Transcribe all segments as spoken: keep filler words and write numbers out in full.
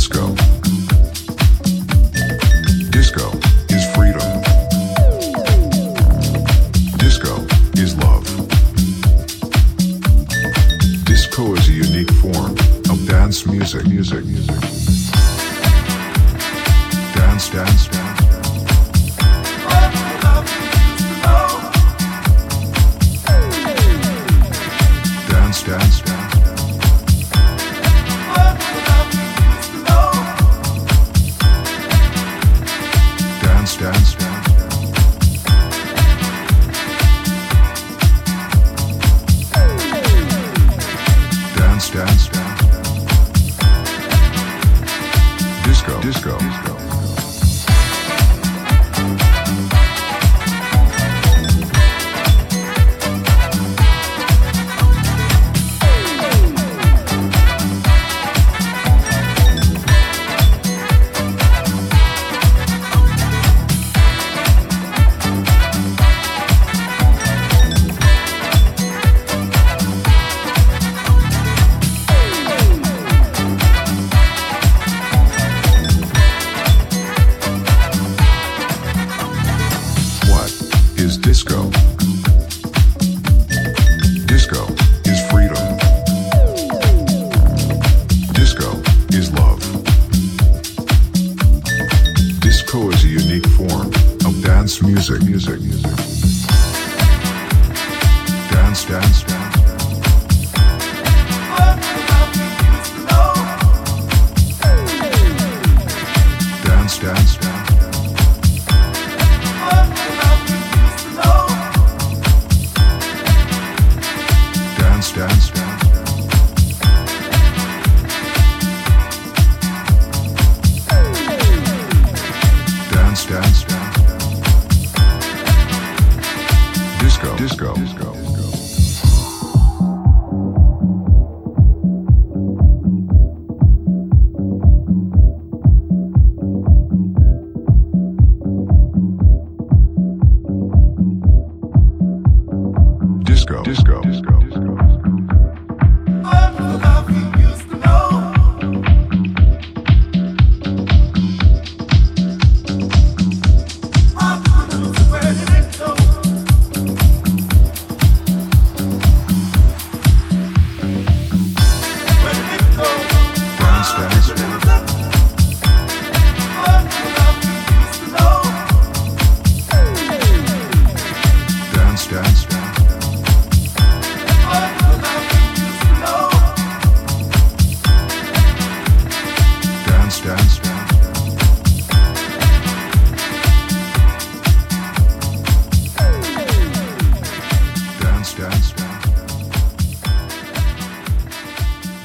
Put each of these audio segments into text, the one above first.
Disco. Disco is freedom. Disco is love. Disco is a unique form of dance music. Music, music. Dance, dance, dance. Dance, dance, dance. Dance, dance, dance, dance, dance,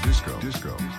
disco, disco, disco. Disco.